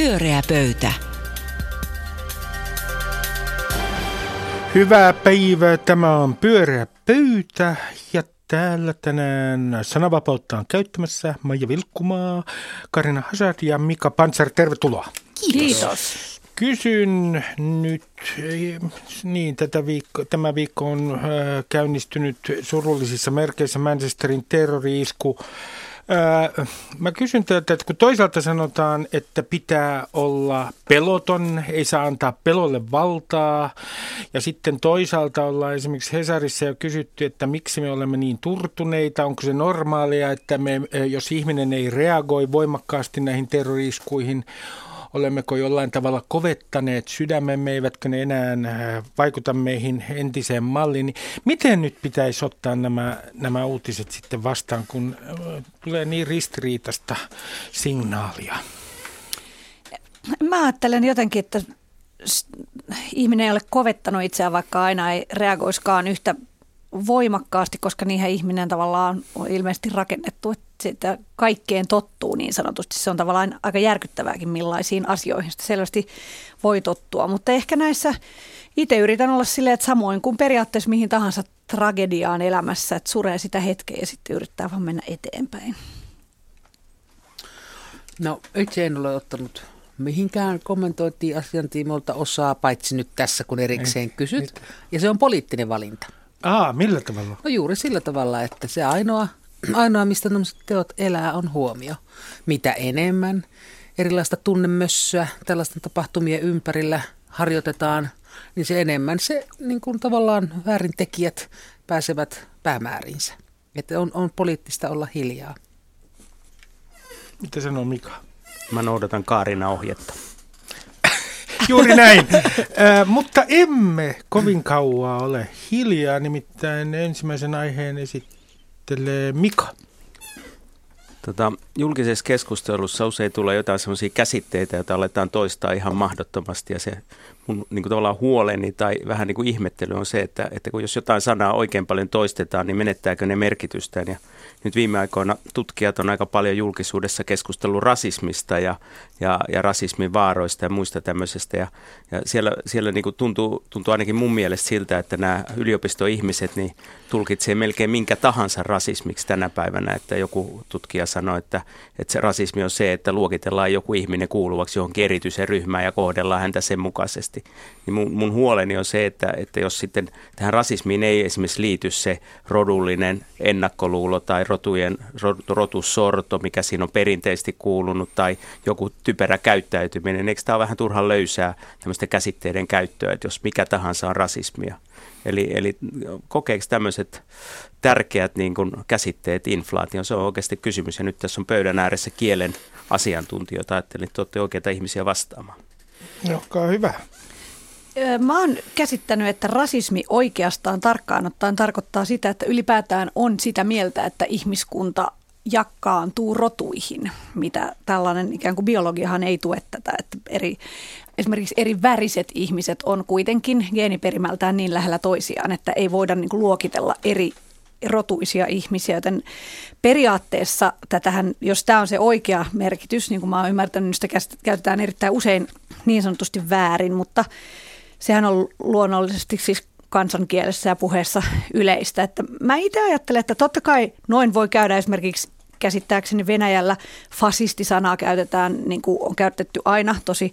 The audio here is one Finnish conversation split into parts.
Pyöreä pöytä. Hyvää päivää. Tämä on Pyöreä pöytä ja täällä tänään sananvapautta on käyttämässä Maija Vilkkumaa, Kaarina Hazard ja Mika Pantzar. Tervetuloa. Kiitos. Kysyn nyt, niin tämä viikko on käynnistynyt surullisissa merkeissä Manchesterin terrori-isku. Mä kysyn teiltä, että kun toisaalta sanotaan, että pitää olla peloton, ei saa antaa pelolle valtaa. Ja sitten toisaalta ollaan esimerkiksi Hesarissa jo kysytty, että miksi me olemme niin turtuneita, onko se normaalia, että me, jos ihminen ei reagoi voimakkaasti näihin terrori-iskuihin, olemmeko jollain tavalla kovettaneet sydämemme, eivätkö ne enää vaikuta meihin entiseen malliin. Miten nyt pitäisi ottaa nämä uutiset sitten vastaan, kun tulee niin ristiriitaista signaalia? Mä ajattelen jotenkin, että ihminen ei ole kovettanut itseään, vaikka aina ei reagoiskaan yhtä voimakkaasti, koska niihin ihminen tavallaan on ilmeisesti rakennettu, että kaikkeen tottuu niin sanotusti. Se on tavallaan aika järkyttävääkin, millaisiin asioihin sitä selvästi voi tottua. Mutta ehkä näissä itse yritän olla silleen, että samoin kuin periaatteessa mihin tahansa tragediaan elämässä, että suree sitä hetkeä ja sitten yrittää vaan mennä eteenpäin. No itse en ole ottanut mihinkään kommentointiin asiantiimolta osaa, paitsi nyt tässä kun erikseen kysyt. Ja se on poliittinen valinta. Millä tavalla? No juuri sillä tavalla, että se ainoa mistä tämmöiset teot elää, on huomio. Mitä enemmän erilaista tunnemössöä tällaisten tapahtumien ympärillä harjoitetaan, niin se enemmän se niin kuin tavallaan väärintekijät pääsevät päämääriinsä. Että on poliittista olla hiljaa. Mitä sanoo Mika? Mä noudatan Kaarina ohjetta. Juuri näin, mutta emme kovin kauaa ole hiljaa, nimittäin ensimmäisen aiheen esittelee Mika. Julkisessa keskustelussa usein tulee jotain sellaisia käsitteitä, joita aletaan toistaa ihan mahdottomasti, ja se mun niin kuin tavallaan huoleni tai vähän niin kuin ihmettely on se, että kun jos jotain sanaa oikein paljon toistetaan, niin menettääkö ne merkitystään, ja nyt viime aikoina tutkijat on aika paljon julkisuudessa keskustellut rasismista ja rasismin vaaroista ja muista tämmöisestä, ja siellä niin kuin tuntuu ainakin mun mielestä siltä, että nämä yliopistoihmiset niin tulkitsee melkein minkä tahansa rasismiksi tänä päivänä, että joku tutkija sanoi, että se rasismi on se, että luokitellaan joku ihminen kuuluvaksi johonkin erityisen ryhmään ja kohdellaan häntä sen mukaisesti. Niin mun huoleni on se, että jos sitten tähän rasismiin ei esimerkiksi liity se rodullinen ennakkoluulo tai rotusorto, mikä siinä on perinteisesti kuulunut, tai joku typerä käyttäytyminen, eikö tämä ole vähän turhan löysää tämmöistä käsitteiden käyttöä, että jos mikä tahansa on rasismia? Eli kokeeko tämmöiset tärkeät niin kuin käsitteet inflaatio? Se on oikeasti kysymys, ja nyt tässä on pöydän ääressä kielen asiantuntijoita. Ajattelin, että olette oikeita ihmisiä vastaamaan. Olkaa hyvä. Mä oon käsittänyt, että rasismi oikeastaan tarkkaan ottaen tarkoittaa sitä, että ylipäätään on sitä mieltä, että ihmiskunta jakkaantuu rotuihin, mitä tällainen ikään kuin biologiahan ei tue tätä, että esimerkiksi eri väriset ihmiset on kuitenkin geeniperimältään niin lähellä toisiaan, että ei voida niin kuin luokitella eri rotuisia ihmisiä, joten periaatteessa tätähän, jos tämä on se oikea merkitys, niin kuin mä oon ymmärtänyt, niin sitä käytetään erittäin usein niin sanotusti väärin, mutta sehän on luonnollisesti siis kansankielessä ja puheessa yleistä. Että mä itse ajattelen, että totta kai noin voi käydä esimerkiksi käsittääkseni Venäjällä fasistisanaa käytetään, niin kuin on käytetty aina tosi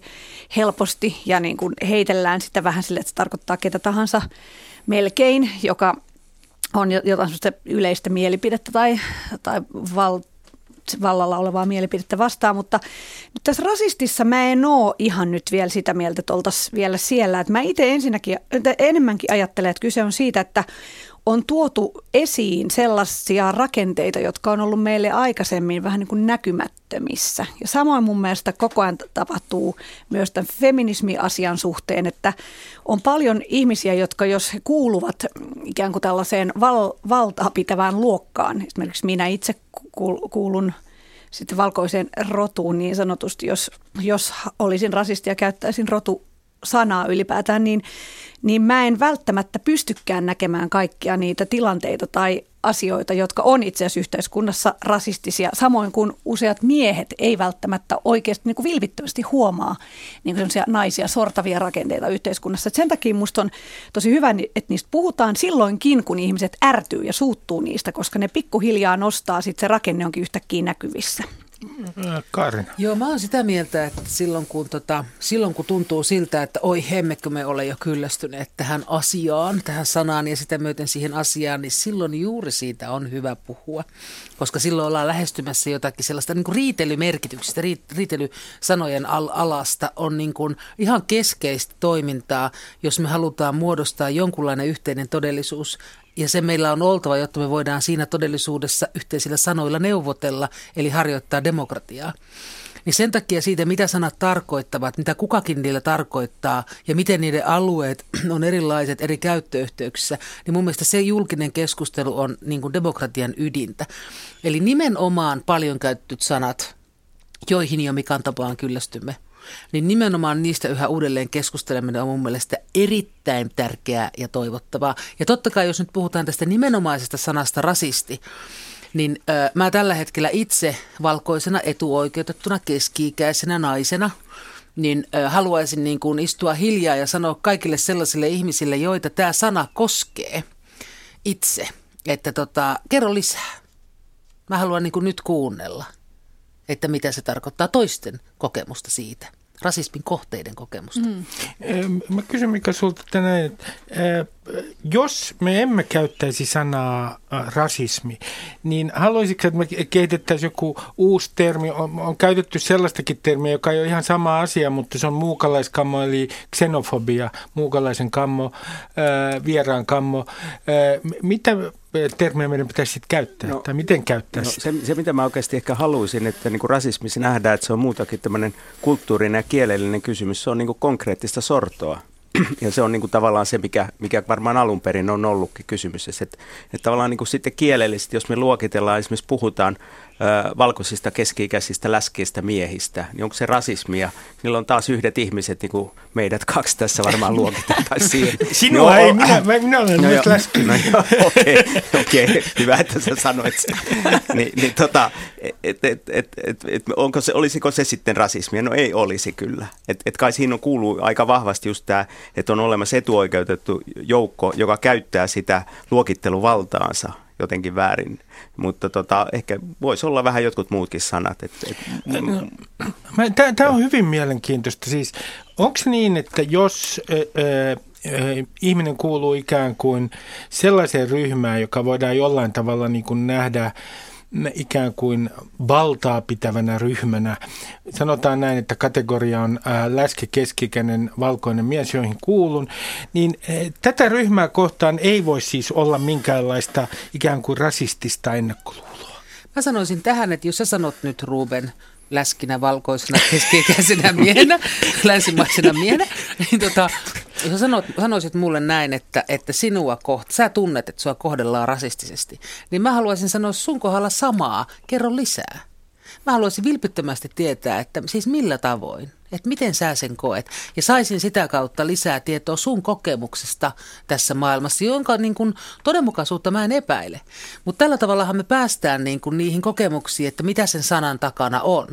helposti ja niin kuin heitellään sitä vähän sille, että se tarkoittaa ketä tahansa melkein, joka on jotain sellaista yleistä mielipidettä tai vallalla olevaa mielipidettä vastaan, mutta nyt tässä rasistissa mä en ole ihan nyt vielä sitä mieltä, että oltaisiin vielä siellä. Että mä itse ensinnäkin enemmänkin ajattelen, että kyse on siitä, että on tuotu esiin sellaisia rakenteita, jotka on ollut meille aikaisemmin vähän niin kuin näkymättömissä. Ja samoin mun mielestä koko ajan tapahtuu myös tämän feminismiasian suhteen, että on paljon ihmisiä, jotka jos he kuuluvat ikään kuin tällaiseen valtaa pitävään luokkaan, esimerkiksi minä itse kuulun sitten valkoiseen rotuun niin sanotusti, jos olisin rasisti ja käyttäisin rotu sanaa ylipäätään, niin mä en välttämättä pystykään näkemään kaikkia niitä tilanteita tai asioita, jotka on itse asiassa yhteiskunnassa rasistisia, samoin kuin useat miehet ei välttämättä oikeasti niin kuin vilpittömästi huomaa niin kuin sellaisia naisia sortavia rakenteita yhteiskunnassa. Et sen takia musta on tosi hyvä, että niistä puhutaan silloinkin, kun ihmiset ärtyy ja suuttuu niistä, koska ne pikkuhiljaa nostaa, sitten se rakenne onkin yhtäkkiä näkyvissä. Kaarina. Joo, mä oon sitä mieltä, että silloin kun tuntuu siltä, että oi hemmetkö me ole jo kyllästyneet tähän asiaan, tähän sanaan ja sitä myöten siihen asiaan, niin silloin juuri siitä on hyvä puhua, koska silloin ollaan lähestymässä jotakin sellaista niin kuin riitelymerkityksistä, riitelysanojen alasta on niin kuin ihan keskeistä toimintaa, jos me halutaan muodostaa jonkunlainen yhteinen todellisuus. Ja se meillä on oltava, jotta me voidaan siinä todellisuudessa yhteisillä sanoilla neuvotella, eli harjoittaa demokratiaa. Niin sen takia siitä, mitä sanat tarkoittavat, mitä kukakin niillä tarkoittaa ja miten niiden alueet on erilaiset eri käyttöyhteyksissä, niin mun mielestä se julkinen keskustelu on niin kuin demokratian ydintä. Eli nimenomaan paljon käytetyt sanat, joihin jo Mikan tapaan kyllästymme, niin nimenomaan niistä yhä uudelleen keskusteleminen on mun mielestä erittäin tärkeää ja toivottavaa. Ja totta kai, jos nyt puhutaan tästä nimenomaisesta sanasta rasisti, niin mä tällä hetkellä itse valkoisena etuoikeutettuna keski-ikäisenä naisena niin haluaisin niin kuin istua hiljaa ja sanoa kaikille sellaisille ihmisille, joita tämä sana koskee itse, että kerro lisää. Mä haluan niin kuin nyt kuunnella, että mitä se tarkoittaa toisten kokemusta siitä, rasismin kohteiden kokemusta. Mä kysyn Mika sulta tänään, että jos me emme käyttäisi sanaa rasismi, niin haluaisitko, että me kehitettäisiin joku uusi termi? On käytetty sellaistakin termiä, joka ei ole ihan sama asia, mutta se on muukalaiskammo, eli xenofobia, muukalaisen kammo, vieraan kammo. Mitä termiä meidän pitäisi sitten käyttää, tai miten käyttää sitä? Se, mitä mä oikeasti ehkä haluaisin, että niin kuin rasismissa nähdään, että se on muutakin tämmöinen kulttuurinen ja kielellinen kysymys, se on niin kuin konkreettista sortoa. Ja se on niin kuin tavallaan se, mikä varmaan alun perin on ollutkin kysymys. Että tavallaan niin kuin sitten kielellisesti, jos me luokitellaan, esimerkiksi puhutaan valkoisista, keski-ikäisistä, läskeistä miehistä, niin onko se rasismia? Niillä on taas yhdet ihmiset, niin kuin meidät kaksi tässä varmaan luokitellaan siihen. Sinua ei, minä olen nyt läski. Okei, hyvä, että sä sanoit sen. Olisiko se sitten rasismia? No ei olisi kyllä. Kai siinä kuuluu aika vahvasti just tämä, että on olemassa etuoikeutettu joukko, joka käyttää sitä luokitteluvaltaansa jotenkin väärin, mutta ehkä voisi olla vähän jotkut muutkin sanat. Tämä on hyvin mielenkiintoista. Siis, onko niin, että jos ihminen kuuluu ikään kuin sellaiseen ryhmään, joka voidaan jollain tavalla niin kuin nähdä ikään kuin valtaa pitävänä ryhmänä. Sanotaan näin, että kategoria on läske-keskikäinen valkoinen mies, joihin kuulun. Niin tätä ryhmää kohtaan ei voi siis olla minkäänlaista ikään kuin rasistista ennakkoluuloa. Mä sanoisin tähän, että jos sä sanot nyt Ruben läskinä, valkoisena, keski-ikäisenä miehenä, länsimaisena miehenä, niin jos sanoisit mulle näin, että sä tunnet, että sua kohdellaan rasistisesti, niin mä haluaisin sanoa sun kohdalla samaa, kerro lisää. Mä haluaisin vilpittömästi tietää, että siis millä tavoin, että miten sä sen koet. Ja saisin sitä kautta lisää tietoa sun kokemuksesta tässä maailmassa, jonka niin kun todenmukaisuutta mä en epäile. Mutta tällä tavallahan me päästään niin kun niihin kokemuksiin, että mitä sen sanan takana on.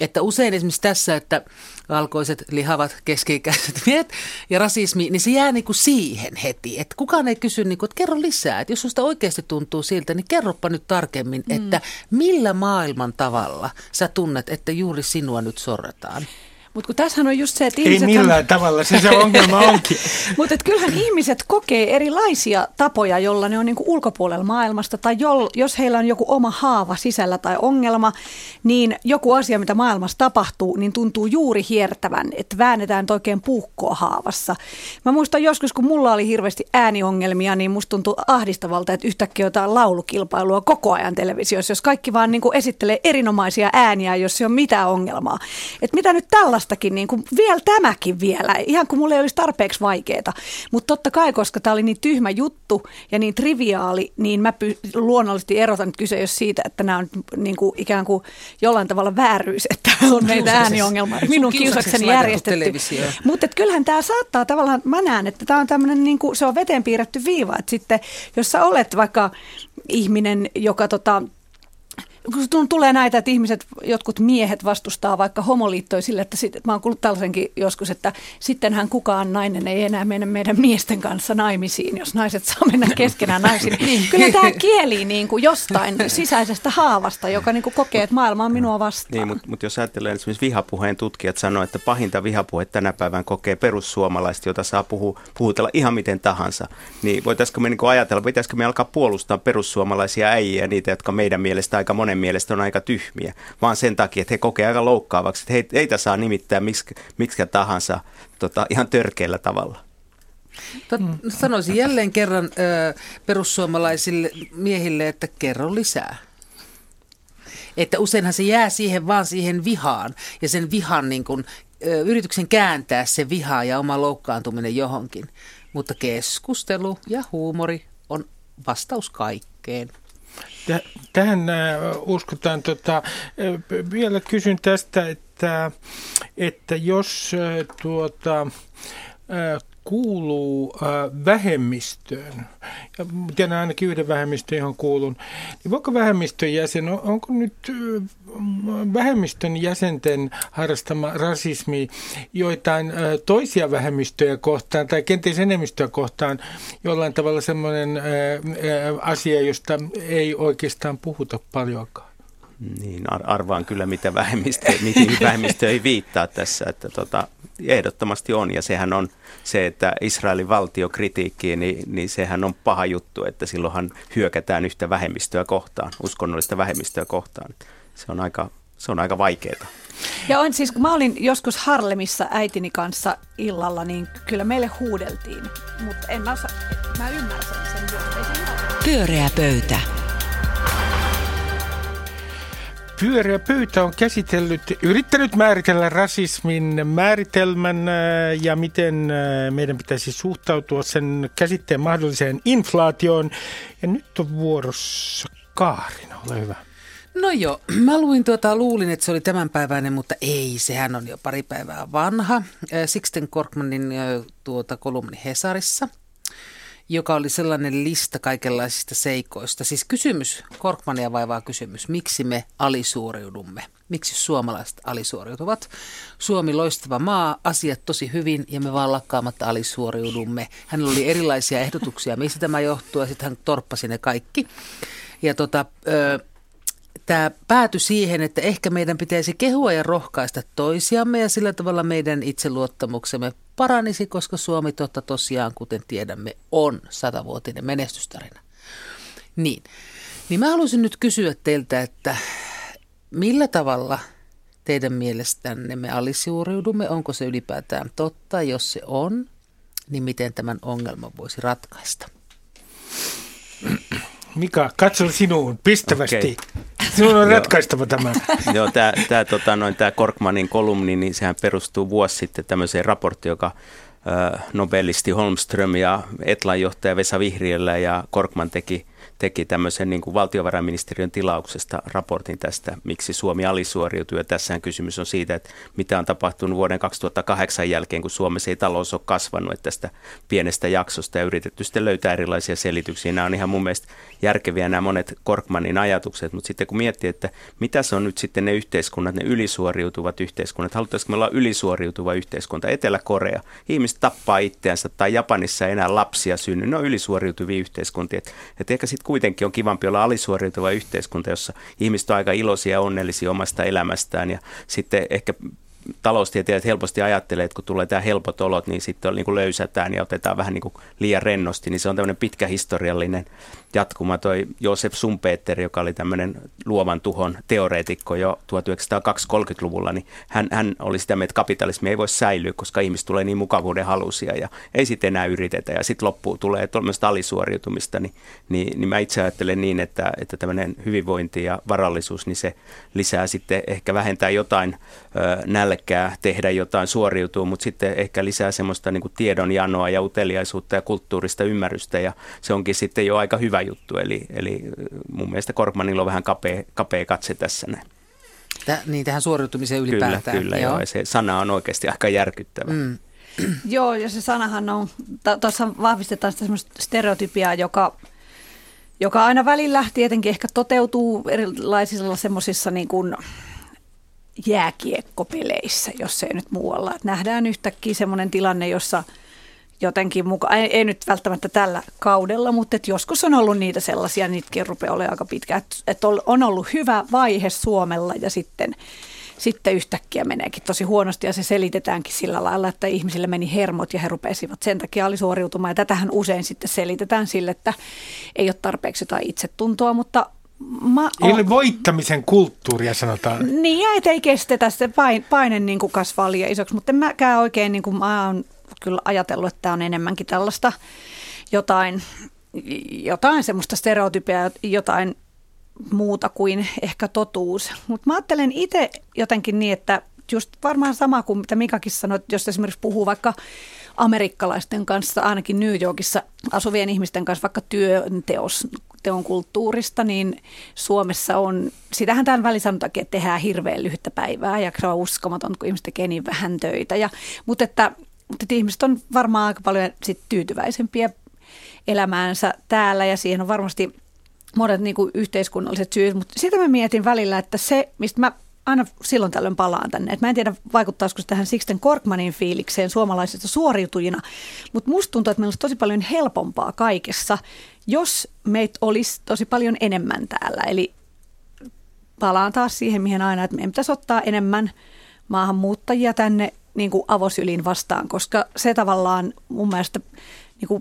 Että usein esimerkiksi tässä, että valkoiset, lihavat, keski-ikäiset miehet ja rasismi, niin se jää niin kuin siihen heti. Että kukaan ei kysy, niin kuin, että kerro lisää. Että jos susta oikeasti tuntuu siltä, niin kerropa nyt tarkemmin, että millä maailman tavalla sä tunnet, että juuri sinua nyt sorretaan. Mutta tässähän on just se, että ihmiset... Ei millään tavalla, se ongelma onkin. Mutta kyllähän ihmiset kokee erilaisia tapoja, jolla ne on niinku ulkopuolella maailmasta, tai jos heillä on joku oma haava sisällä tai ongelma, niin joku asia, mitä maailmassa tapahtuu, niin tuntuu juuri hiertävän, että väännetään oikein puukkoa haavassa. Mä muistan joskus, kun mulla oli hirveästi ääniongelmia, niin musta tuntuu ahdistavalta, että yhtäkkiä jotain laulukilpailua koko ajan televisiossa, jos kaikki vaan niinku esittelee erinomaisia ääniä, jos ei ole mitään ongelmaa. Että mitä nyt tällaista jostakin niin kuin, vielä tämäkin vielä, ihan kuin mulle ei olisi tarpeeksi vaikeaa. Mutta totta kai, koska tämä oli niin tyhmä juttu ja niin triviaali, niin mä luonnollisesti erotan, että kyse ei ole siitä, että nämä on niin kuin, ikään kuin jollain tavalla vääryys, että on meitä ääniongelma. Minun kiusakseni järjestetty. Mutta kyllähän tämä saattaa tavallaan, mä näen, että tämä on tämmöinen, niin kuin, se on veteen piirretty viiva, että sitten jos sä olet vaikka ihminen, joka kun tulee näitä, että ihmiset, jotkut miehet vastustaa vaikka homoliittoja sille, että mä oon kuullut tällaisenkin joskus, että sittenhän kukaan nainen ei enää mennä meidän miesten kanssa naimisiin, jos naiset saa mennä keskenään naimisiin. Kyllä tämä kieli niin kuin jostain sisäisestä haavasta, joka niin kuin kokee, että maailma on minua vastaan. Niin, mutta jos ajattelee, että esimerkiksi vihapuheen tutkijat sanoo, että pahinta vihapuhe tänä päivän kokee perussuomalaiset, jota saa puhutella ihan miten tahansa, niin voitaisiko me niin kuin ajatella, pitäisikö me alkaa puolustaa perussuomalaisia äijiä, niitä, jotka meidän mielestä aika monen mielestä on aika tyhmiä, vaan sen takia, että he kokee aika loukkaavaksi, että heitä saa nimittää miksi tahansa ihan törkeällä tavalla. Sanoisin jälleen kerran perussuomalaisille miehille, että kerro lisää. Että useinhan se jää siihen vaan siihen vihaan ja sen vihan niin kuin, yrityksen kääntää se viha ja oma loukkaantuminen johonkin. Mutta keskustelu ja huumori on vastaus kaikkeen. Tähän uskotaan. Vielä kysyn tästä, että jos kuuluu vähemmistöön, ja tiedän ainakin yhden vähemmistön, johon kuulun, niin voiko vähemmistön jäsen, onko nyt vähemmistön jäsenten harrastama rasismi joitain toisia vähemmistöjä kohtaan tai kenties enemmistöä kohtaan jollain tavalla semmoinen asia, josta ei oikeastaan puhuta paljonkaan? Niin, arvaan kyllä, mitä vähemmistö ei viittaa tässä, että ehdottomasti on, ja sehän on se, että Israelin valtiokritiikki, niin sehän on paha juttu, että silloinhan hyökätään yhtä vähemmistöä kohtaan, uskonnollista vähemmistöä kohtaan. Se on aika vaikeaa. Ja on siis, kun mä olin joskus Harlemissa äitini kanssa illalla, niin kyllä meille huudeltiin, mutta en mä osaa, mä ymmärsin sen. Pyöreä pöytä. Pyöreä pöytä on yrittänyt määritellä rasismin määritelmän ja miten meidän pitäisi suhtautua sen käsitteen mahdolliseen inflaatioon. Ja nyt on vuorossa Kaarina, ole hyvä. No joo, mä luulin, että se oli tämänpäiväinen, mutta ei, sehän on jo pari päivää vanha. Sixten Korkmanin kolumni Hesarissa, joka oli sellainen lista kaikenlaisista seikoista. Siis kysymys, Korkmania vaivaa kysymys, miksi me alisuoriudumme? Miksi suomalaiset alisuoriutuvat? Suomi loistava maa, asiat tosi hyvin ja me vaan lakkaamatta alisuoriudumme. Hänellä oli erilaisia ehdotuksia, mistä tämä johtuu, ja sitten hän torppasi ne kaikki. Ja tämä päätyi siihen, että ehkä meidän pitäisi kehua ja rohkaista toisiamme ja sillä tavalla meidän itseluottamuksemme paranisi, koska Suomi totta tosiaan, kuten tiedämme, on 100-vuotinen menestystarina. Niin mä haluaisin nyt kysyä teiltä, että millä tavalla teidän mielestänne me alisuoriudumme? Onko se ylipäätään totta? Jos se on, niin miten tämän ongelman voisi ratkaista? Mika, katso sinuun pistävästi. Okay. Sinun on ratkaistava tämä. Joo, tämä Korkmanin kolumni, niin sehän perustuu vuosi sitten tämmöiseen raporttiin, joka nobelisti Holmström ja Etlan johtaja Vesa Vihriöllä ja Korkman teki tämmöisen niin kuin valtiovarainministeriön tilauksesta raportin tästä, miksi Suomi alisuoriutuu. Ja tässähän kysymys on siitä, että mitä on tapahtunut vuoden 2008 jälkeen, kun Suomessa ei talous ole kasvanut, että tästä pienestä jaksosta ja yritetty sitten löytää erilaisia selityksiä. Nämä on ihan mun mielestä järkeviä nämä monet Korkmanin ajatukset, mutta sitten kun miettii, että mitä se on nyt sitten ne yhteiskunnat, ne ylisuoriutuvat yhteiskunnat, halutaanko me olla ylisuoriutuva yhteiskunta, Etelä-Korea, ihmiset tappaa itseänsä tai Japanissa ei enää lapsia synny, ne on ylisuoriutuvia yhteiskuntia, että ehkä sitten kuitenkin on kivampi olla alisuoriutuva yhteiskunta, jossa ihmiset on aika iloisia ja onnellisia omasta elämästään, ja sitten ehkä taloustieteilijät helposti ajattelee, että kun tulee tämä helpot olot, niin sitten niin kuin löysätään ja otetaan vähän niin kuin liian rennosti, niin se on tämmöinen pitkä historiallinen jatkuma. Toi Josef Schumpeter, joka oli tämmöinen luovan tuhon teoreetikko jo 1930-luvulla, niin hän oli sitä mieltä, että kapitalismi ei voi säilyä, koska ihmiset tulee niin mukavuuden halusia ja ei sitten enää yritetä, ja sitten loppuun tulee tuollaista alisuoriutumista, niin mä itse ajattelen niin, että tämmöinen hyvinvointi ja varallisuus, niin se lisää sitten, ehkä vähentää jotain nälkää nälkää tehdä jotain, suoriutua, mutta sitten ehkä lisää semmoista niin kuin tiedonjanoa ja uteliaisuutta ja kulttuurista ymmärrystä, ja se onkin sitten jo aika hyvä juttu. Eli mun mielestä Korkmanilla on vähän kapea katse tässä näin. Niin tähän suoriutumiseen ylipäätään. Kyllä, joo. Ja se sana on oikeasti aika järkyttävä. Mm. Joo, ja se sanahan on, tuossa vahvistetaan sitä semmoista stereotypiaa, joka aina välillä tietenkin ehkä toteutuu erilaisilla semmoisissa niin kuin jääkiekkopeleissä, jos ei nyt muualla. Et nähdään yhtäkkiä semmoinen tilanne, jossa jotenkin mukaan, ei nyt välttämättä tällä kaudella, mutta et joskus on ollut niitä sellaisia, niitäkin rupeaa olemaan aika pitkään, että on ollut hyvä vaihe Suomella ja sitten yhtäkkiä meneekin tosi huonosti, ja se selitetäänkin sillä lailla, että ihmisillä meni hermot ja he rupesivat sen takia alisuoriutumaan. Ja tätähän usein sitten selitetään sille, että ei ole tarpeeksi jotain itsetuntoa, mutta ei ole voittamisen kulttuuria, sanotaan. Niin, että ei kestetä, se paine niin kuin kasvaa liian isoksi, mutta en mäkään oikein, niin kuin mä oon kyllä ajatellut, että tämä on enemmänkin tällaista jotain semmoista stereotypia, jotain muuta kuin ehkä totuus. Mutta mä ajattelen itse jotenkin niin, että just varmaan sama kuin mitä Mikakin sanoi, että jos esimerkiksi puhuu vaikka amerikkalaisten kanssa, ainakin New Yorkissa asuvien ihmisten kanssa vaikka teon kulttuurista, niin Suomessa on, sitähän tämän välin sanotaankin, että tehdään hirveän lyhyttä päivää ja se on uskomaton, kun ihmiset tekee niin vähän töitä. Mutta ihmiset on varmaan aika paljon sit tyytyväisempiä elämäänsä täällä, ja siihen on varmasti monet niin kuin yhteiskunnalliset syyt, mutta sitä mä mietin välillä, että se, mistä mä aina silloin tällöin palaan tänne, että mä en tiedä, vaikuttaisiko se tähän Sixten Korkmanin fiilikseen suomalaisista suoriutujina, mutta musta tuntuu, että meillä olisi tosi paljon helpompaa kaikessa, jos meitä olisi tosi paljon enemmän täällä. Eli palaan taas siihen, mihin aina, että meidän pitäisi ottaa enemmän maahanmuuttajia tänne niin kuin avosyliin vastaan, koska se tavallaan mun mielestä niin kuin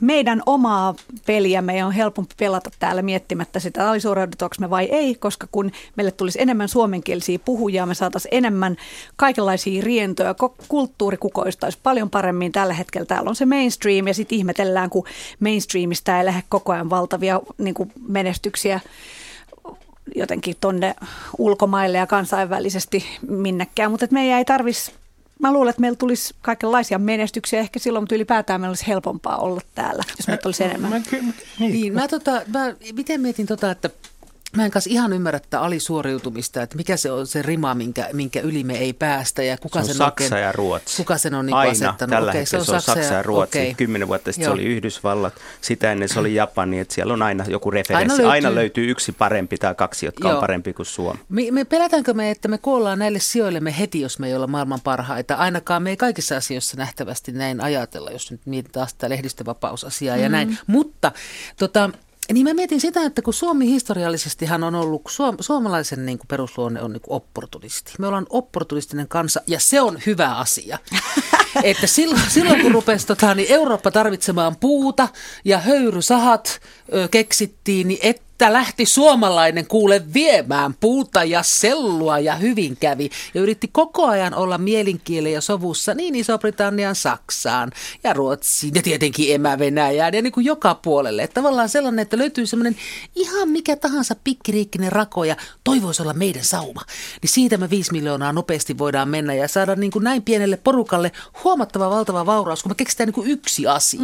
meidän omaa peliä meidän on helpompi pelata täällä miettimättä sitä alisuoriudutaanko me vai ei, koska kun meille tulisi enemmän suomenkielisiä puhujia, me saataisiin enemmän kaikenlaisia rientoja, kulttuuri kukoistaisi paljon paremmin. Tällä hetkellä täällä on se mainstream, ja sitten ihmetellään, kun mainstreamista ei lähde koko ajan valtavia niin kuin menestyksiä jotenkin tonne ulkomaille ja kansainvälisesti minnekään, mutta meidän ei tarvitsisi. Mä luulen, että meillä tulisi kaikenlaisia menestyksiä ehkä silloin, mutta ylipäätään meillä olisi helpompaa olla täällä, jos meitä olisi enemmän. Miten mietin, että mä en kanssa ihan ymmärrä tätä alisuoriutumista, että mikä se on se rima, minkä yli me ei päästä. Ja kuka se on Saksa oikein, ja Ruotsi. Kuka sen on niin aina asettanut? Tällä hetkellä se on Saksa ja Ruotsi. Okay. 10 vuotta sitten se oli Yhdysvallat, sitä ennen se oli Japani, että siellä on aina joku referenssi. Aina löytyy yksi parempi tai kaksi, jotka on parempi kuin Suomi. Me pelätäänkö me, että me kuollaan näille sijoillemme heti, jos me ei olla maailman parhaita? Ainakaan me ei kaikissa asioissa nähtävästi näin ajatella, jos nyt mietitään sitä lehdistövapausasiaa ja näin. Mutta niin mä mietin sitä, että kun Suomi historiallisestihan on ollut, suomalaisen niin kuin perusluonne on niin kuin opportunisti. Me ollaan opportunistinen kansa, ja se on hyvä asia. Että silloin kun rupesi niin Eurooppa tarvitsemaan puuta ja höyrysahat keksittiin, niin että lähti suomalainen kuule viemään puuta ja sellua, ja hyvin kävi. Ja yritti koko ajan olla mielinkielen ja sovussa niin Iso-Britannian, Saksaan ja Ruotsiin ja tietenkin Venäjään ja niin kuin joka puolelle. Että tavallaan sellainen, että löytyy semmoinen ihan mikä tahansa pikkiriikkinen rako ja toivoisi olla meidän sauma. Niin siitä me 5 miljoonaa nopeasti voidaan mennä ja saada niin kuin näin pienelle porukalle huomattava valtava vauraus, kun me keksitään niin kuin yksi asia.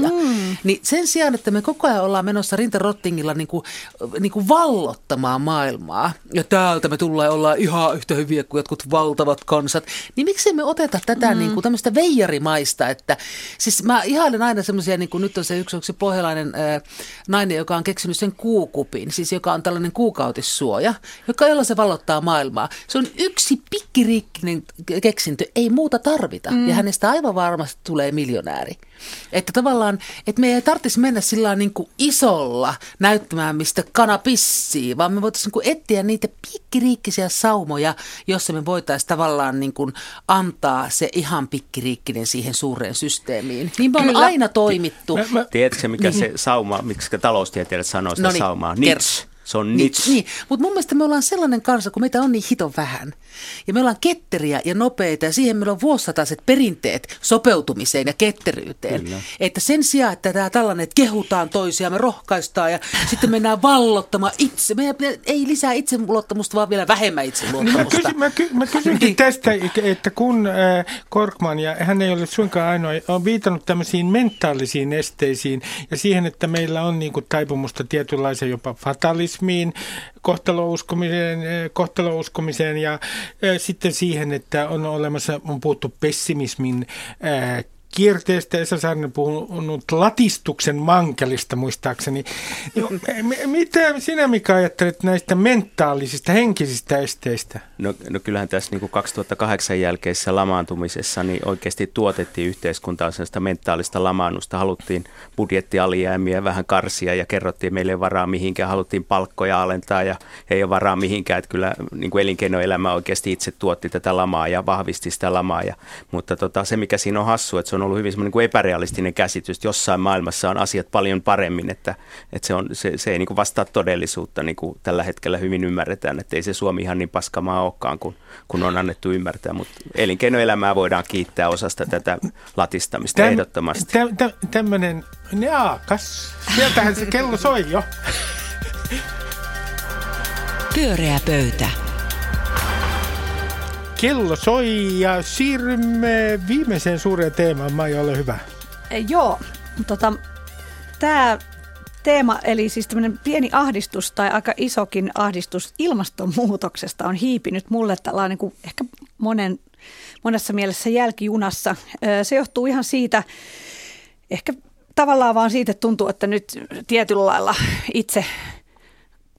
Niin sen sijaan, että me koko ajan ollaan menossa rintarottingilla niin kuin vallottamaan maailmaa, ja täältä me tullaan ja ollaan ihan yhtä hyviä kuin jotkut valtavat kansat, niin miksi me oteta tätä niin kuin tämmöistä veijarimaista, että siis mä ihailen aina semmoisia, niin kuin nyt on se yksi pohjalainen nainen, joka on keksinyt sen kuukupin, siis joka on tällainen kuukautissuoja, jolla se vallottaa maailmaa. Se on yksi pikkiriikkinen keksintö, ei muuta tarvita, ja hänestä aivan varmasti tulee miljonääri. Että tavallaan, että me ei tarvitsisi mennä sillä niin kuin isolla näyttämään, mistä kana pissii, vaan me voitaisiin niin kuin etsiä niitä pikkiriikkisiä saumoja, jossa me voitaisiin tavallaan niin kuin antaa se ihan pikkiriikkinen siihen suureen systeemiin. Niin me on aina toimittu. Tiedätkö, mikä se sauma, miksi taloustieteilijät sanoo sitä saumaa? Nits. Se on nits. Niin, mutta mun mielestä me ollaan sellainen kansa, kun meitä on niin hiton vähän. Ja me ollaan ketteriä ja nopeita ja siihen meillä on vuosisataiset perinteet sopeutumiseen ja ketteryyteen. Kyllä. Että sen sijaan, että tämä tällainen, että kehutaan toisia, me rohkaistaan ja sitten mennään vallottamaan itse. Meidän ei lisää itseluottamusta, vaan vielä vähemmän itseluottamusta. Mä kysynkin tästä, että kun Korkman, ja hän ei ole suinkaan ainoa, on viitannut tämmöisiin mentaalisiin esteisiin ja siihen, että meillä on niin kuin taipumusta tietynlaisen jopa fatalismiin, kohtalouskumiseen ja sitten siihen, että on puhuttu pessimismin kierteestä. Esa Saarinen on puhunut latistuksen mankelista muistaakseni. Mitä sinä, Mika, ajattelet näistä mentaalisista, henkisistä esteistä? No kyllähän tässä niin kuin 2008 jälkeisessä lamaantumisessa niin oikeasti tuotettiin yhteiskuntaa sellaista mentaalista lamaannusta. Haluttiin budjettialijäämiä vähän karsia ja kerrottiin, meille ei varaa mihinkään. Haluttiin palkkoja alentaa ja ei ole varaa mihinkään. Että kyllä niin kuin elinkeinoelämä oikeasti itse tuotti tätä lamaa ja vahvisti sitä lamaa. Mutta se, mikä siinä on hassu, että se on ollut hyvin semmoinen kuin epärealistinen käsitys, että jossain maailmassa on asiat paljon paremmin, että se ei niin kuin vastaa todellisuutta, niin kuin tällä hetkellä hyvin ymmärretään, että ei se Suomi ihan niin paskamaa olekaan, kun on annettu ymmärtää, mutta elinkeinoelämää voidaan kiittää osasta tätä latistamista ehdottomasti. Tämmöinen, jaakas, sieltähän se kello soi jo. Pyöreä pöytä. Kello soi ja siirrymme viimeiseen suureen teemaan. Maija, ole hyvä. Joo. Tämä teema, eli siis tämmöinen pieni ahdistus tai aika isokin ahdistus ilmastonmuutoksesta on hiipinyt mulle tällä niin kuin ehkä monessa mielessä jälkijunassa. Se johtuu ihan siitä, ehkä tavallaan vaan siitä, että tuntuu, että nyt tietyllä lailla itse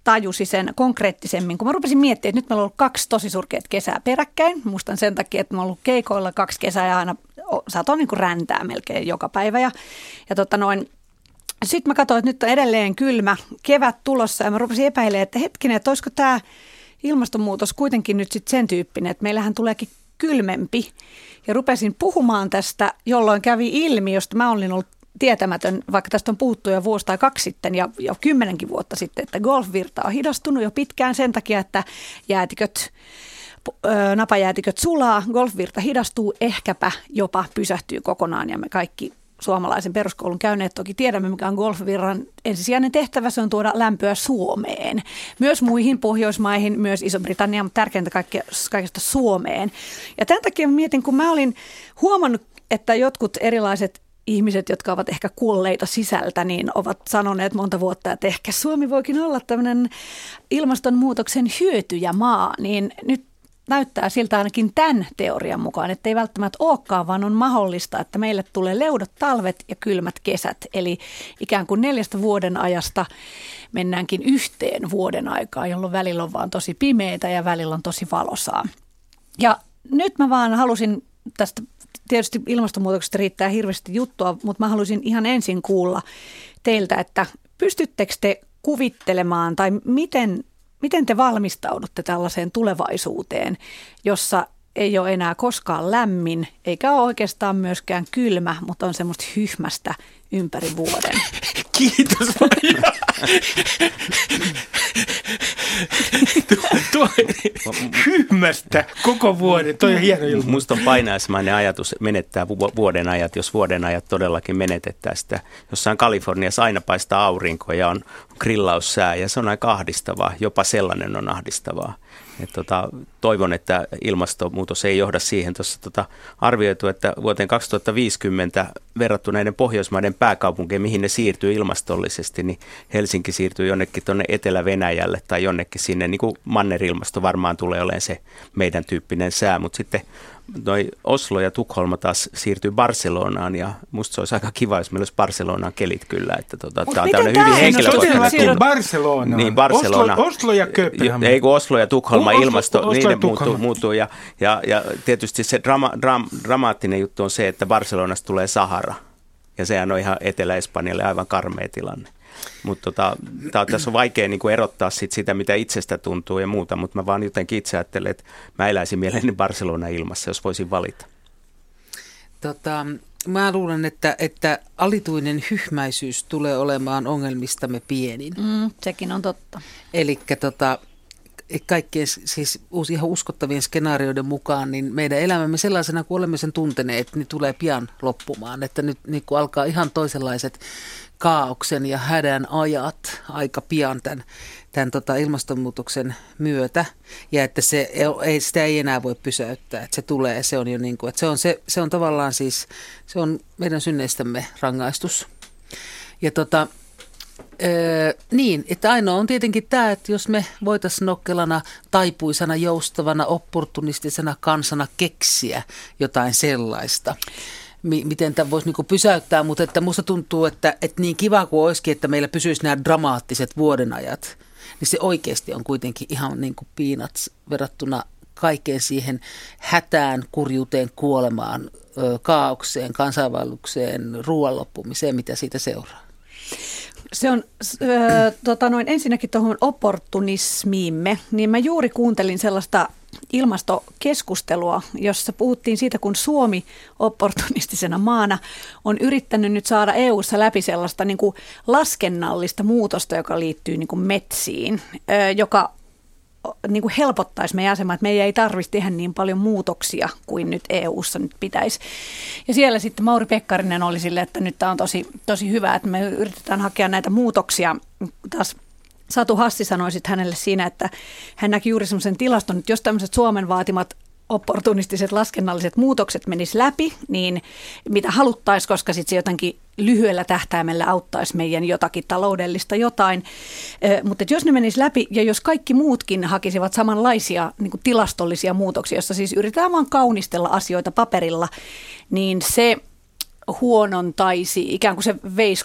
tajusi sen konkreettisemmin, kun mä rupesin miettimään, että nyt meillä on ollut 2 tosi surkeat kesää peräkkäin. Muistan sen takia, että mä oon ollut keikoilla 2 kesää ja aina saatoin niin kuin räntää melkein joka päivä. Ja sitten mä katsoin, että nyt on edelleen kylmä kevät tulossa ja mä rupesin epäilemään, että hetkinen, että olisiko tämä ilmastonmuutos kuitenkin nyt sitten sen tyyppinen, että meillähän tuleekin kylmempi. Ja rupesin puhumaan tästä, jolloin kävi ilmi, josta mä olin ollut tietämätön, vaikka tästä on puhuttu jo vuosi tai 2 sitten ja jo 10 vuotta sitten, että golfvirta on hidastunut jo pitkään sen takia, että napajäätiköt sulaa, golfvirta hidastuu, ehkäpä jopa pysähtyy kokonaan ja me kaikki suomalaisen peruskoulun käyneet toki tiedämme, mikä on golfvirran ensisijainen tehtävä, se on tuoda lämpöä Suomeen, myös muihin Pohjoismaihin, myös Iso-Britanniaan, mutta tärkeintä kaikesta Suomeen. Ja tämän takia mietin, kun mä olin huomannut, että jotkut erilaiset ihmiset, jotka ovat ehkä kuolleita sisältä, niin ovat sanoneet monta vuotta, että ehkä Suomi voikin olla tämmöinen ilmastonmuutoksen hyötyjämaa, niin nyt näyttää siltä ainakin tämän teorian mukaan, että ei välttämättä olekaan, vaan on mahdollista, että meille tulee leudot talvet ja kylmät kesät. Eli ikään kuin 4 vuoden ajasta mennäänkin 1 vuoden aikaa, jolloin välillä on vaan tosi pimeitä ja välillä on tosi valosaa. Ja nyt mä vaan halusin tästä, tietysti ilmastonmuutoksesta riittää hirveästi juttua, mutta mä haluaisin ihan ensin kuulla teiltä, että pystyttekö te kuvittelemaan tai miten te valmistaudutte tällaiseen tulevaisuuteen, jossa ei ole enää koskaan lämmin, eikä ole oikeastaan myöskään kylmä, mutta on semmoista hyhmästä ympäri vuoden. Kiitos Maija. Hyhmästä koko vuoden, toi on hieno ilma. Musta on painaismainen ajatus menettää vuodenajat, jos vuodenajat todellakin menetetään sitä. Jossain Kaliforniassa aina paistaa aurinko ja on grillaussää ja se on aika ahdistavaa, jopa sellainen on ahdistavaa. Toivon, että ilmastonmuutos ei johda siihen. Tuossa arvioitu, että vuoteen 2050 verrattuna näiden Pohjoismaiden pääkaupunkeihin, mihin ne siirtyy ilmastollisesti, niin Helsinki siirtyy jonnekin tuonne Etelä-Venäjälle tai jonnekin sinne. Niin kuin mannerilmasto varmaan tulee olemaan se meidän tyyppinen sää, mutta sitten Oslo ja Tukholma taas siirtyy Barcelonaan ja musta se olisi aika kiva, jos meillä olisi Barcelonaan kelit kyllä. Tämä on tämmöinen hyvin henkilökohtainen tunne. Barcelona. Niin, Barcelona. Oslo ja Kööpenhamina. Ei kun Oslo ja Tukholma, ilmasto, niiden muuttuu. Ja tietysti se dramaattinen juttu on se, että Barcelonasta tulee Sahara. Ja sehän on ihan Etelä-Espanjalle aivan karmea tilanne. Mutta tässä on vaikea niinku erottaa sitä, mitä itsestä tuntuu ja muuta, mutta mä vaan jotenkin itse ajattelen, että mä eläisin mielelläni Barcelonan ilmassa, jos voisin valita. Mä luulen, että alituinen hyhmäisyys tulee olemaan ongelmistamme pienin. Sekin on totta. Elikkä kaikkien siis ihan uskottavien skenaarioiden mukaan, niin meidän elämämme sellaisena kuin olemme sen tunteneet, niin tulee pian loppumaan. Että nyt niin kun alkaa ihan toisenlaiset kaaoksen ja hädän ajat aika pian tämän ilmastonmuutoksen myötä, ja että sitä ei enää voi pysäyttää, että se tulee, se on jo niin kuin, että se on tavallaan siis, se on meidän synneistämme rangaistus. Ja niin, että ainoa on tietenkin tämä, että jos me voitaisiin nokkelana, taipuisana, joustavana, opportunistisena kansana keksiä jotain sellaista, miten tämä voisi niinku pysäyttää, mutta että musta tuntuu, että niin kiva kuin olisikin, että meillä pysyisi nämä dramaattiset vuodenajat, niin se oikeasti on kuitenkin ihan niin kuin peanuts verrattuna kaikkeen siihen hätään, kurjuuteen, kuolemaan, kaaukseen, kansainvaellukseen, ruoan loppumiseen, mitä siitä seuraa. Se on ensinnäkin tuohon opportunismiimme, niin mä juuri kuuntelin sellaista ilmastokeskustelua, jossa puhuttiin siitä, kun Suomi opportunistisena maana on yrittänyt nyt saada EU:ssa läpi sellaista niin kuin laskennallista muutosta, joka liittyy niin kuin metsiin, joka niin kuin helpottaisi meidän asemaa, että meidän ei tarvitsisi tehdä niin paljon muutoksia kuin nyt EU:ssa nyt pitäisi. Ja siellä sitten Mauri Pekkarinen oli silleen, että nyt tämä on tosi, tosi hyvä, että me yritetään hakea näitä muutoksia. Taas Satu Hassi sanoi sitten hänelle siinä, että hän näki juuri semmoisen tilaston, että jos tämmöiset Suomen vaatimat opportunistiset laskennalliset muutokset menis läpi, niin mitä haluttaisiin, koska sitten se jotenkin lyhyellä tähtäimellä auttaisi meidän jotakin taloudellista jotain. Mutta jos ne menis läpi ja jos kaikki muutkin hakisivat samanlaisia niin kuin tilastollisia muutoksia, jossa siis yritetään vaan kaunistella asioita paperilla, niin se huonontaisi, ikään kuin se veisi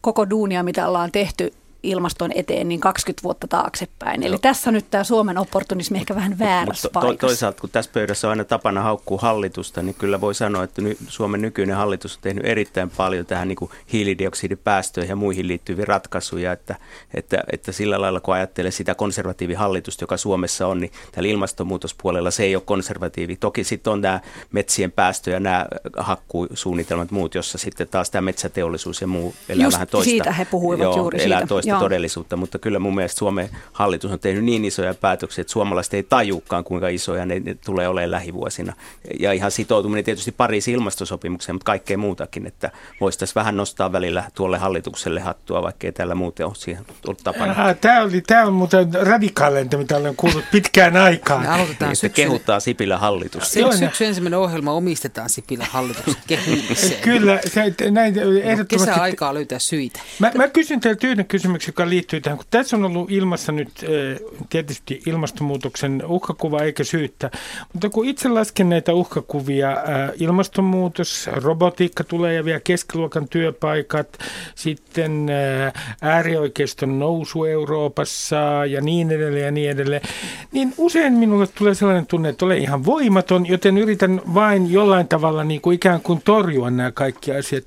koko duunia, mitä ollaan tehty ilmaston eteen, niin 20 vuotta taaksepäin. Eli tässä nyt tämä Suomen opportunismi ehkä vähän väärässä paikassa. Toisaalta, kun tässä pöydässä on aina tapana haukkua hallitusta, niin kyllä voi sanoa, että Suomen nykyinen hallitus on tehnyt erittäin paljon tähän niin kuin hiilidioksidipäästöihin ja muihin liittyviä ratkaisuja, että sillä lailla, kun ajattelee sitä konservatiivihallitusta, joka Suomessa on, niin tällä ilmastonmuutospuolella se ei ole konservatiivi. Toki sitten on nämä metsien päästöjä, nämä hakkuusuunnitelmat muut, jossa sitten taas tämä metsäteollisuus ja muu elää just vähän toista. Siitä he puhuivat juuri siitä. Todellisuutta, mutta kyllä mun mielestä Suomen hallitus on tehnyt niin isoja päätöksiä, että suomalaiset ei tajukaan, kuinka isoja ne tulee olemaan lähivuosina. Ja ihan sitoutuminen tietysti Pariisin ilmastosopimukseen, mutta kaikkea muutakin, että voisi vähän nostaa välillä tuolle hallitukselle hattua, vaikkei täällä muuten ole siihen ollut tapana. Tämä on muuten radikaaleinta, mitä olen kuullut pitkään aikaan. Niin, että kehuttaa Sipilän hallitusta. Syksyn ensimmäinen ohjelma omistetaan Sipilän hallituksen kehumiseen. Kyllä, näin ehdottomasti. Kesäaikaa löytää syitä. Mä kysyn teiltä yhden kysymyksen, joka liittyy tähän, kun tässä on ollut ilmassa nyt tietysti ilmastonmuutoksen uhkakuva eikä syyttä, mutta kun itse lasken näitä uhkakuvia, ilmastonmuutos, robotiikka tulee ja vielä keskiluokan työpaikat, sitten äärioikeiston nousu Euroopassa ja niin edelleen, niin usein minulle tulee sellainen tunne, että olen ihan voimaton, joten yritän vain jollain tavalla niin kuin ikään kuin torjua nämä kaikki asiat.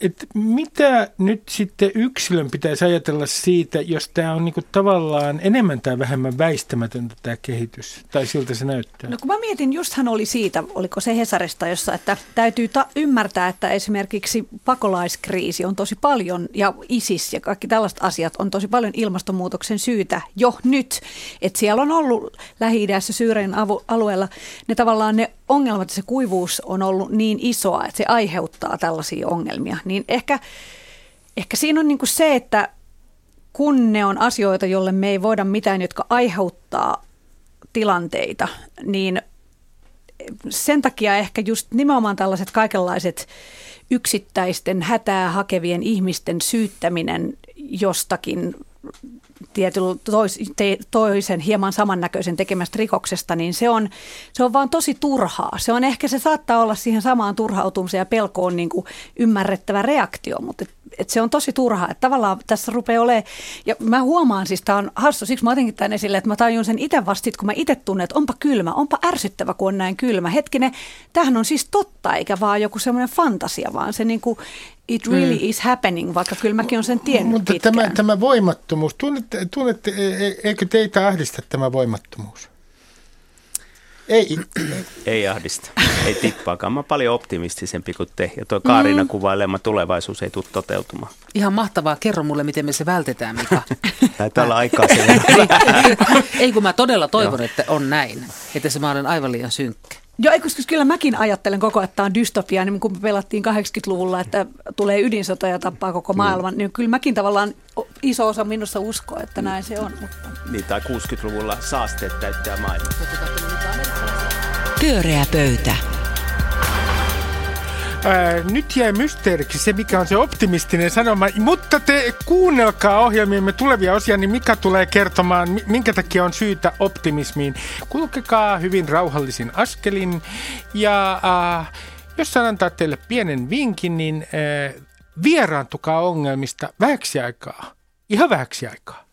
Et mitä nyt sitten yksilön pitäisi ajatella siitä, jos tämä on niinku tavallaan enemmän tai vähemmän väistämätöntä tämä kehitys, tai siltä se näyttää? No kun mä mietin, justhan oli siitä, oliko se Hesarista, jossa että täytyy ymmärtää, että esimerkiksi pakolaiskriisi on tosi paljon, ja ISIS ja kaikki tällaiset asiat on tosi paljon ilmastonmuutoksen syytä jo nyt. Että siellä on ollut Lähi-idässä Syyrian alueella ne tavallaan ne ongelmat ja se kuivuus on ollut niin isoa, että se aiheuttaa tällaisia ongelmia. Niin ehkä siinä on niin kuin se, että kun ne on asioita, jolle me ei voida mitään, jotka aiheuttaa tilanteita, niin sen takia ehkä just nimenomaan tällaiset kaikenlaiset yksittäisten hätää hakevien ihmisten syyttäminen jostakin tietyllä toisen hieman samannäköisen tekemästä rikoksesta, niin se on vaan tosi turhaa. Se on ehkä, se saattaa olla siihen samaan turhautumiseen ja pelkoon niin kuin ymmärrettävä reaktio, mutta et se on tosi turhaa. Et tavallaan tässä rupeaa olemaan, ja mä huomaan siis, tämä on hassu, siksi mä otinkin tämän esille, että mä tajun sen itse vasta sit, kun mä itse tunnen, että onpa kylmä, onpa ärsyttävä, kun on näin kylmä. Hetkinen, tämähän on siis totta, eikä vaan joku semmoinen fantasia, vaan se niin kuin it really is happening, vaikka kyllä mäkin olen sen tiennyt mutta pitkään. Mutta tämä voimattomuus, eikö teitä ahdista tämä voimattomuus? Ei ahdista, ei tippaakaan. Mä oon paljon optimistisempi kuin te. Ja tuo Kaarina kuvailema tulevaisuus ei tule toteutumaan. Ihan mahtavaa. Kerro mulle, miten me se vältetään, Mika. Taitaa olla aikaa sen. Ei, kun mä todella toivon, että on näin. Että se mä olen aivan liian synkkä. Joo, koska kyllä mäkin ajattelen koko ajan, että tämä on dystopia, niin kun me pelattiin 80-luvulla, että tulee ydinsota ja tappaa koko maailman, niin kyllä mäkin tavallaan iso osa minusta uskoo, että näin se on. Mutta... Niin, tai 60-luvulla saasteet täyttää maailman. Pyöreä pöytä. Nyt jäi mysteeriksi se, mikä on se optimistinen sanoma, mutta te kuunnelkaa ohjelmiemme tulevia osia, niin Mika tulee kertomaan, minkä takia on syytä optimismiin. Kulkekaa hyvin rauhallisin askelin ja jos saan antaa teille pienen vinkin, niin vieraantukaa ongelmista vähäksi aikaa, ihan vähäksi aikaa.